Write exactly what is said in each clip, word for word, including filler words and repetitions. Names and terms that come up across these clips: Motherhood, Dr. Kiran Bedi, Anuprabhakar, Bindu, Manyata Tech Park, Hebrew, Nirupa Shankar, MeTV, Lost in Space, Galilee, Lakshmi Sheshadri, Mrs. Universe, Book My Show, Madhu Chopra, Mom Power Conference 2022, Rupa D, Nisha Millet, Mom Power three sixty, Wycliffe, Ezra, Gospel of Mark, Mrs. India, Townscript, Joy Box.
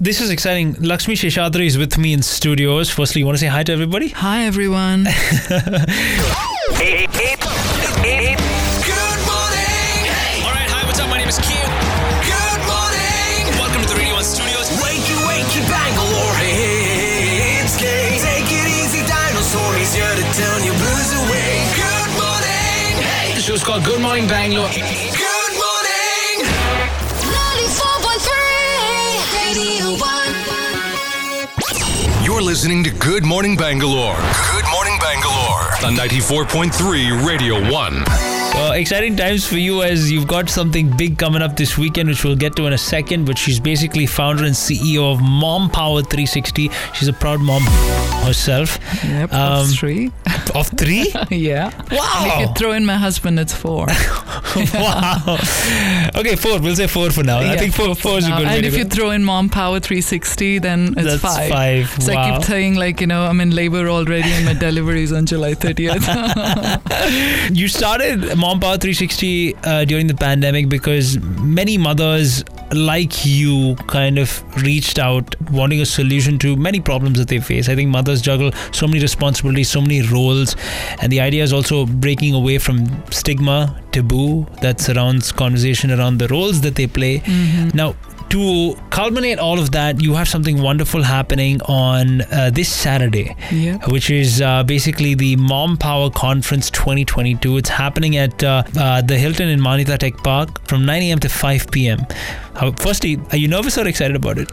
This is exciting. Lakshmi Sheshadri is with me in studios. Firstly, you want to say hi to everybody? Hi, everyone. Hey, hey, hey, hey. Good morning. Hey. All right, hi, what's up? My name is Kiran. Good morning. Welcome to the Radio One Studios. Wakey, wakey, Bangalore. It's K. Take it easy, dinosaur. He's here to turn your blues away. Good morning. Hey. The show's called Good Morning Bangalore. Good morning. ninety-four point three. You're listening to Good Morning Bangalore. Good Morning Bangalore on ninety-four point three Radio one. Uh, exciting times for you as you've got something big coming up this weekend, which we'll get to in a second. But she's basically founder and C E O of Mom Power three sixty. She's a proud mom herself. Yep, um, of three. Of three? Yeah. Wow. And if you throw in my husband, it's four. Wow. Okay, four. We'll say four for now. Yeah, I think four, four is a good way. And if you throw in Mom Power three sixty, then it's That's five. five. So wow. I keep saying, like, you know, I'm in labor already and my delivery is on July thirtieth. You started Mom Mom Power three sixty uh, during the pandemic because many mothers like you kind of reached out wanting a solution to many problems that they face. I think mothers juggle so many responsibilities, so many roles, and the idea is also breaking away from stigma, taboo that surrounds conversation around the roles that they play. Mm-hmm. Now, to culminate all of that, you have something wonderful happening on uh, this Saturday, yeah. which is uh, basically the Mom Power Conference twenty twenty-two. It's happening at uh, uh, the Hilton in Manyata Tech Park from nine a.m. to five p.m. Uh, firstly, are you nervous or excited about it?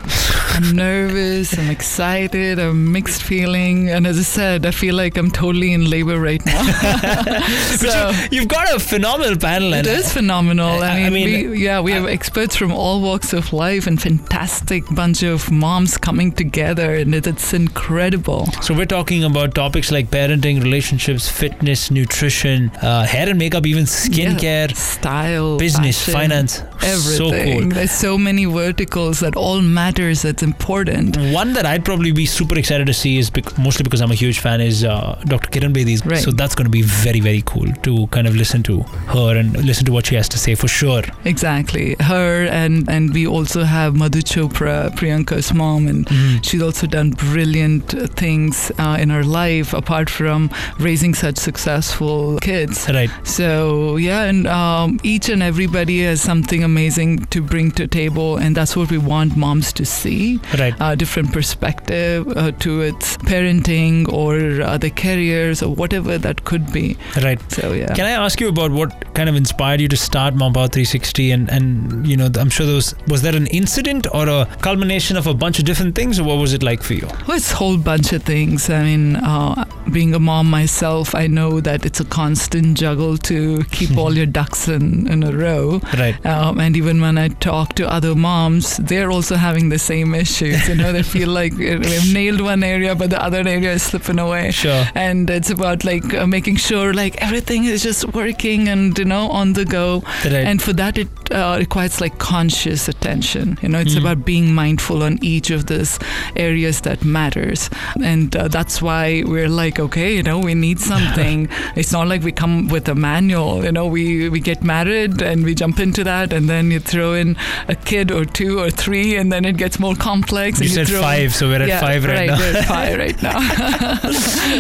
I'm nervous, I'm excited, I'm mixed feeling. And as I said, I feel like I'm totally in labor right now. So you, you've got a phenomenal panel. It is phenomenal. I, I mean, mean we, yeah, we have I, experts from all walks of life. And fantastic bunch of moms coming together, and it, it's incredible. So we're talking about topics like parenting, relationships, fitness, nutrition, uh, hair and makeup, even skincare, yeah. style, business, fashion, finance, everything. So cool. There's so many verticals that all matters. That's important. One that I'd probably be super excited to see is bec- mostly because I'm a huge fan is uh, Doctor Kiran Bedi. Right. So that's going to be very, very cool to kind of listen to her and listen to what she has to say for sure. Exactly, her and and we also. Have Madhu Chopra, Priyanka's mom, and mm. she's also done brilliant things uh, in her life apart from raising such successful kids. Right. So yeah, and um, each and everybody has something amazing to bring to table, and that's what we want moms to see. Right. Uh, different perspective uh, to its parenting or uh, their careers or whatever that could be. Right. So yeah. Can I ask you about what kind of inspired you to start Mom Power three sixty? And and you know, I'm sure there was was there an incident or a culmination of a bunch of different things, or what was it like for you? Well, it's a whole bunch of things. I mean, uh, being a mom myself, I know that it's a constant juggle to keep all your ducks in, in a row. Right. Um, and even when I talk to other moms, they're also having the same issues. You know, they feel like we've nailed one area, but the other area is slipping away. Sure. And it's about like uh, making sure like everything is just working and, you know, on the go. Right. And for that, it uh, requires like conscious attention. You know, it's mm. about being mindful on each of these areas that matters. And uh, that's why we're like, okay, you know, we need something. It's not like we come with a manual. You know, we, we get married and we jump into that, and then you throw in a kid or two or three, and then it gets more complex. You, and you said five, in, so we're at yeah, five right, right now. We're at five right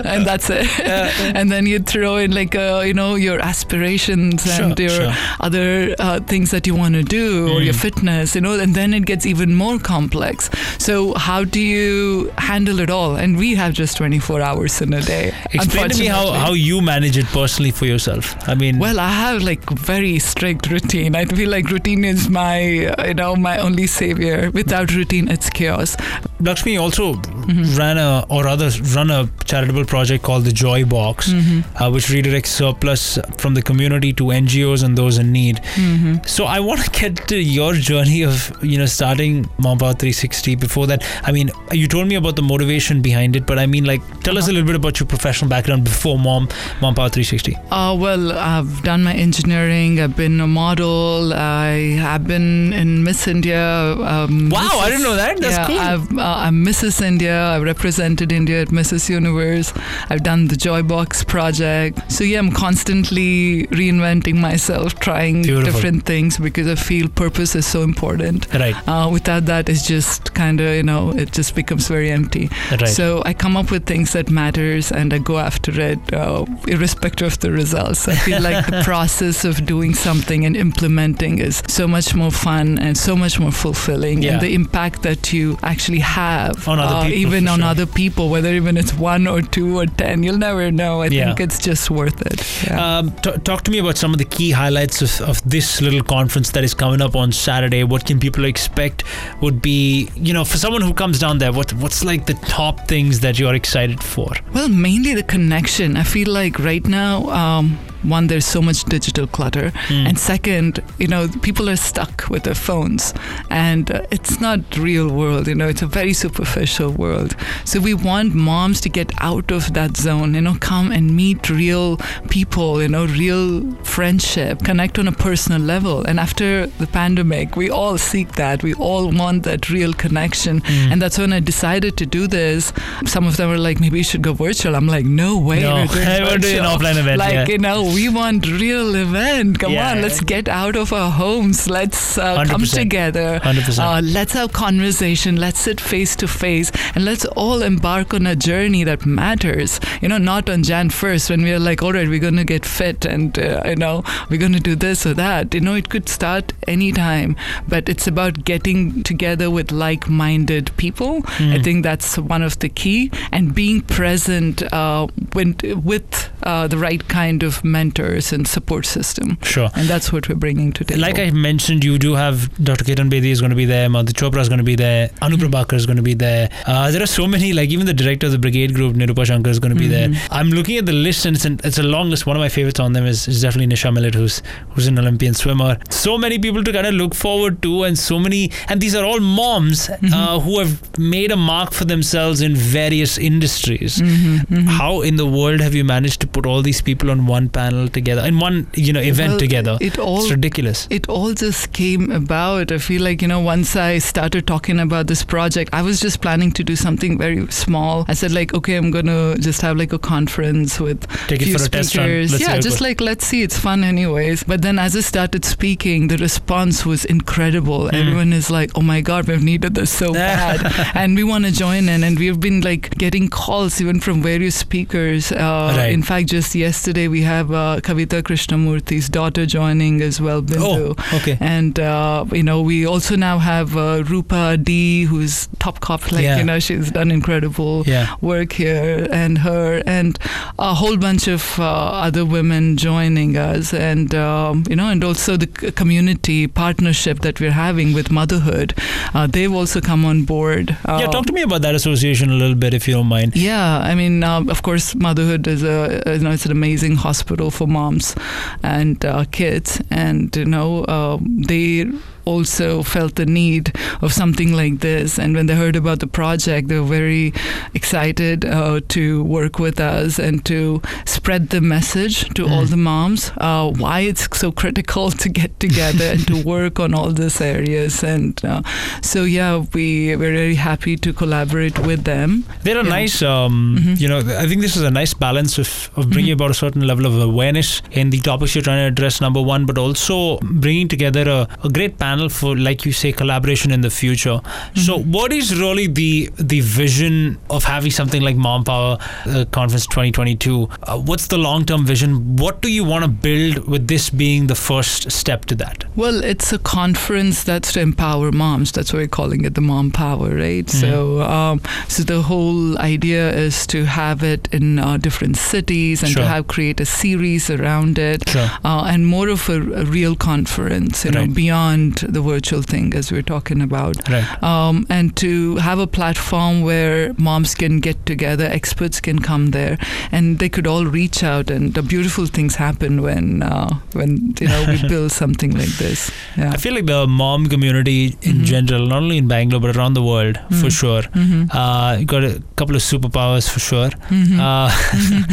now. And that's it. Yeah. And then you throw in like, uh, you know, your aspirations sure, and your sure. other uh, things that you want to do mm. or your fitness, you know, and then it gets even more complex. So how do you handle it all? And we have just twenty-four hours in a day. Explain to me how, how you manage it personally for yourself. I mean, well, I have like very strict routine. I feel like routine is my, you know, my only savior. Without routine, it's chaos. Lakshmi also mm-hmm. ran a, or rather run a charitable project called the Joy Box, mm-hmm. uh, which redirects surplus from the community to N G Os and those in need. Mm-hmm. So I want to get to your journey of, you know, starting Mom Power three sixty. Before that, I mean, you told me about the motivation behind it, but I mean, like, tell us a little bit about your professional background before Mom, Mom Power three sixty. Uh, well, I've done my engineering. I've been a model. I have been in Miss India. Um, wow, Missus I didn't know that. That's yeah, cool. I've, Uh, I'm Missus India. India. I've represented India at Missus Universe. I've done the Joy Box project. So yeah, I'm constantly reinventing myself, trying Beautiful. different things, because I feel purpose is so important. Right. Uh, without that, it's just kind of, you know, it just becomes very empty. Right. So I come up with things that matters and I go after it, uh, irrespective of the results. I feel like the process of doing something and implementing is so much more fun and so much more fulfilling. Yeah. And the impact that you actually have on other uh, people, even on sure. other people, whether even it's one or two or ten, you'll never know. I yeah. think it's just worth it. Yeah. Um, t- talk to me about some of the key highlights of, of this little conference that is coming up on Saturday. What can people expect would be, you know, for someone who comes down there, what what's like the top things that you're excited for? Well, mainly the connection. I feel like right now, um, one, there's so much digital clutter. Mm. And second, you know, people are stuck with their phones. And uh, it's not real world, you know, it's a very superficial world. So we want moms to get out of that zone, you know, come and meet real people, you know, real friendship, connect on a personal level. And after the pandemic, we all seek that. We all want that real connection. Mm. And that's when I decided to do this. Some of them were like, maybe you should go virtual. I'm like, no way. No. We're doing, we're doing an offline event. Like, yeah. you know, we want real event. Come yeah. on, let's get out of our homes. Let's uh, come together. one hundred percent. Uh, let's have conversation. Let's sit face to face, and let's all embark on a journey that matters. You know, not on January first when we're like, all right, we're going to get fit and, uh, you know, we're going to do this or that. You know, it could start anytime, but it's about getting together with like-minded people. Mm. I think that's one of the key, and being present uh, when, with uh, the right kind of mental and support system. Sure. And that's what we're bringing today. Like I mentioned, you do have Doctor Kiran Bedi is going to be there, Madhu Chopra is going to be there, Anuprabhakar is going to be there. Uh, there are so many, like even the director of the Brigade Group, Nirupa Shankar, is going to be mm-hmm. there. I'm looking at the list, and it's, an, it's a long list. One of my favorites on them is, is definitely Nisha Millet, who's, who's an Olympian swimmer. So many people to kind of look forward to, and so many, and these are all moms mm-hmm. uh, who have made a mark for themselves in various industries. Mm-hmm. Mm-hmm. How in the world have you managed to put all these people on one panel together, in one, you know, event well, together? It all, it's ridiculous. It all just came about. I feel like, you know, once I started talking about this project, I was just planning to do something very small. I said like, okay, I'm going to just have like a conference with Take few it for speakers. A test run. Yeah, just like, let's see, it's fun anyways. But then as I started speaking, the response was incredible. Mm. Everyone is like, oh my God, we've needed this so bad. And we want to join in. And we've been like getting calls even from various speakers. Uh, right. In fact, just yesterday we have uh, Uh, Kavita Krishnamurthy's daughter joining as well, Bindu. Oh, okay. And, uh, you know, we also now have uh, Rupa D, who's top cop, like, yeah. you know, she's done incredible yeah. work here, and her, and a whole bunch of uh, other women joining us. And, um, you know, and also the community partnership that we're having with Motherhood. Uh, they've also come on board. Uh, yeah, talk to me about that association a little bit, if you don't mind. Yeah, I mean, uh, of course, Motherhood is a, you know, it's an amazing hospital for moms and uh, kids, and you know uh, they also felt the need of something like this. And when they heard about the project, they were very excited uh, to work with us and to spread the message to mm. all the moms, uh, why it's so critical to get together and to work on all these areas. And uh, so, yeah, we were very happy to collaborate with them. They're a yeah. nice, um, mm-hmm. you know, I think this is a nice balance of, of bringing mm-hmm. about a certain level of awareness in the topics you're trying to address, number one, but also bringing together a, a great panel for, like you say, collaboration in the future. Mm-hmm. So what is really the the vision of having something like Mom Power uh, Conference twenty twenty-two? Uh, what's the long-term vision? What do you want to build with this being the first step to that? Well, it's a conference that's to empower moms. That's why we're calling it the Mom Power, right? Mm-hmm. So, um, so the whole idea is to have it in uh, different cities and sure. to have create a series around it sure. uh, and more of a, a real conference, you right. know, beyond the virtual thing as we're talking about. Right. Um, and to have a platform where moms can get together, experts can come there, and they could all reach out, and the beautiful things happen when uh, when you know we build something like this. Yeah. I feel like the mom community in mm-hmm. general, not only in Bangalore but around the world mm-hmm. for sure, mm-hmm. uh, got a couple of superpowers for sure. Mm-hmm. Uh,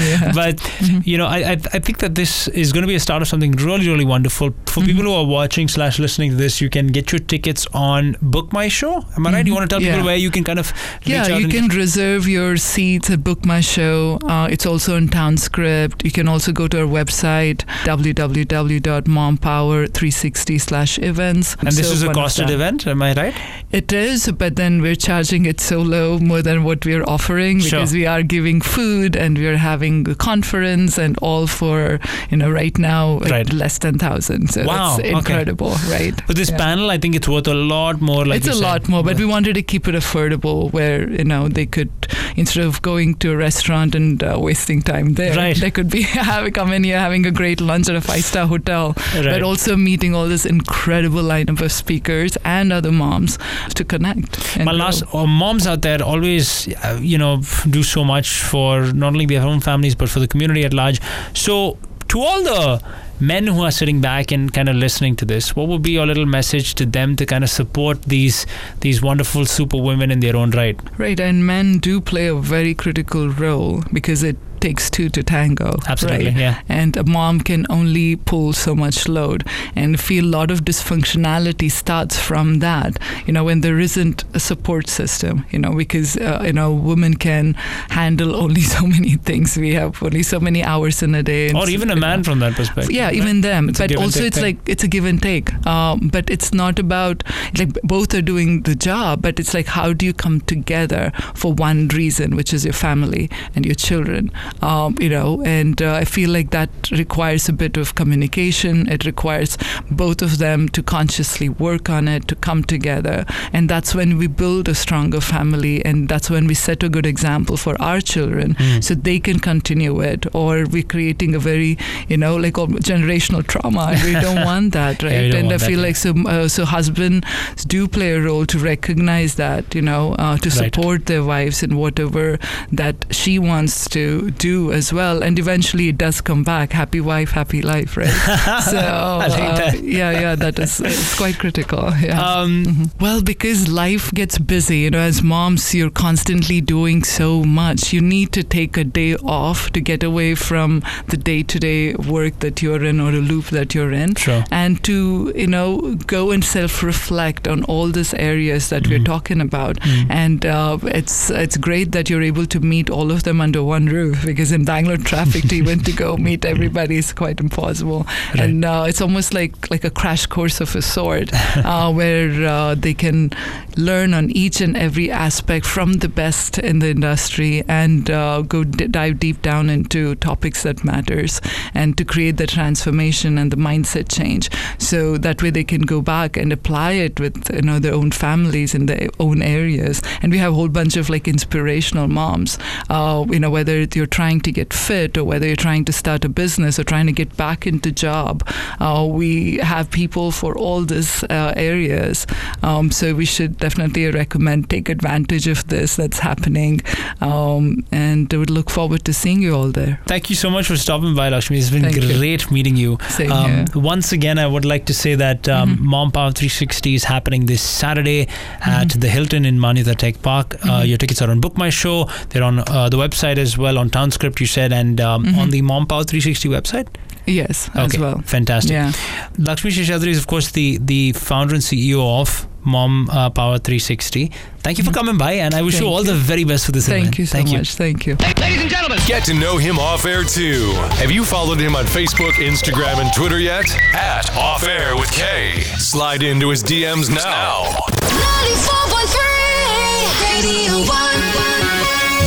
yeah. But mm-hmm. you know, I, I I think that this is going to be a start of something really, really wonderful for mm-hmm. people who are watching slash listening to this. you can get your tickets on Book My Show. Am I right? You want to tell yeah. people where you can kind of reach yeah, out? Yeah, you can reserve your seats at Book My Show. Uh, it's also on Townscript. You can also go to our website, w w w dot mom power three sixty slash events. And this so is a costed event, am I right? It is, but then we're charging it so low, more than what we're offering, because sure. we are giving food and we're having a conference and all for, you know, right now, right. less than one thousand. So wow. that's incredible, okay. right? But this yeah. panel, I think it's worth a lot more. Like it's a said. lot more, but yeah. we wanted to keep it affordable where, you know, they could, instead of going to a restaurant and uh, wasting time there, right. they could be having, come in here having a great lunch at a five-star hotel, right. but also meeting all this incredible lineup of speakers and other moms to connect. My last uh, moms out there always, uh, you know, do so much for not only their own families, but for the community at large. So to all the men who are sitting back and kind of listening to this, what would be your little message to them to kind of support these these wonderful super women in their own right? Right, and men do play a very critical role because it takes two to tango. Absolutely, right? yeah. And a mom can only pull so much load, and feel a lot of dysfunctionality starts from that, you know, when there isn't a support system, you know, because, uh, you know, women can handle only so many things. We have only so many hours in a day. Or even so, a man you know, from that perspective. Yeah, right? even them. It's but also it's thing. like, it's a give and take. Um, but it's not about, like, both are doing the job, but it's like, how do you come together for one reason, which is your family and your children? Um, you know, and uh, I feel like that requires a bit of communication. It requires both of them to consciously work on it, to come together. And that's when we build a stronger family. And that's when we set a good example for our children mm. so they can continue it. Or we're creating a very, you know, like generational trauma. We don't want that, right? Yeah, and I feel that. like so, uh, so husbands do play a role to recognize that, you know, uh, to support right. their wives in whatever that she wants to do as well, and eventually it does come back. Happy wife, happy life, right? So I like that. Uh, yeah, yeah, that is it's quite critical. Yeah. Um, mm-hmm. Well, because life gets busy, you know, as moms, you're constantly doing so much. You need to take a day off to get away from the day-to-day work that you're in or a loop that you're in, sure. and to you know go and self-reflect on all these areas that mm-hmm. we're talking about. Mm-hmm. And uh, it's it's great that you're able to meet all of them under one roof. Because in Bangalore traffic to even to go meet everybody is quite impossible, right. and uh, it's almost like like a crash course of a sort, uh, where uh, they can learn on each and every aspect from the best in the industry and uh, go d- dive deep down into topics that matters and to create the transformation and the mindset change. So that way they can go back and apply it with you know their own families in their own areas. And we have a whole bunch of like inspirational moms, uh, you know whether it's your trying to get fit or whether you're trying to start a business or trying to get back into job. Uh, we have people for all these uh, areas. Um, so we should definitely recommend take advantage of this that's happening. Um, and I would look forward to seeing you all there. Thank you so much for stopping by, Lakshmi. It's been Thank great you. meeting you. Same um, here. Once again, I would like to say that um, mm-hmm. Mom Power three sixty is happening this Saturday at mm-hmm. the Hilton in Manyata Tech Park. Mm-hmm. Uh, your tickets are on Book My Show. They're on uh, the website as well, on Townscript, you said, and um, mm-hmm. on the Mom Power three sixty website? Yes, okay, as well. Fantastic. Yeah. Lakshmi Sheshadri is, of course, the, the founder and C E O of Mom uh, Power three sixty. Thank you for coming by, and I wish Thank you all you. the very best for this Thank event. You so Thank much. you. Thank you. Hey, ladies and gentlemen, get to know him off air too. Have you followed him on Facebook, Instagram, and Twitter yet? At Off Air with K. Slide into his D Ms now. ninety-four point three Radio one.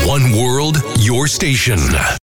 One World, your station.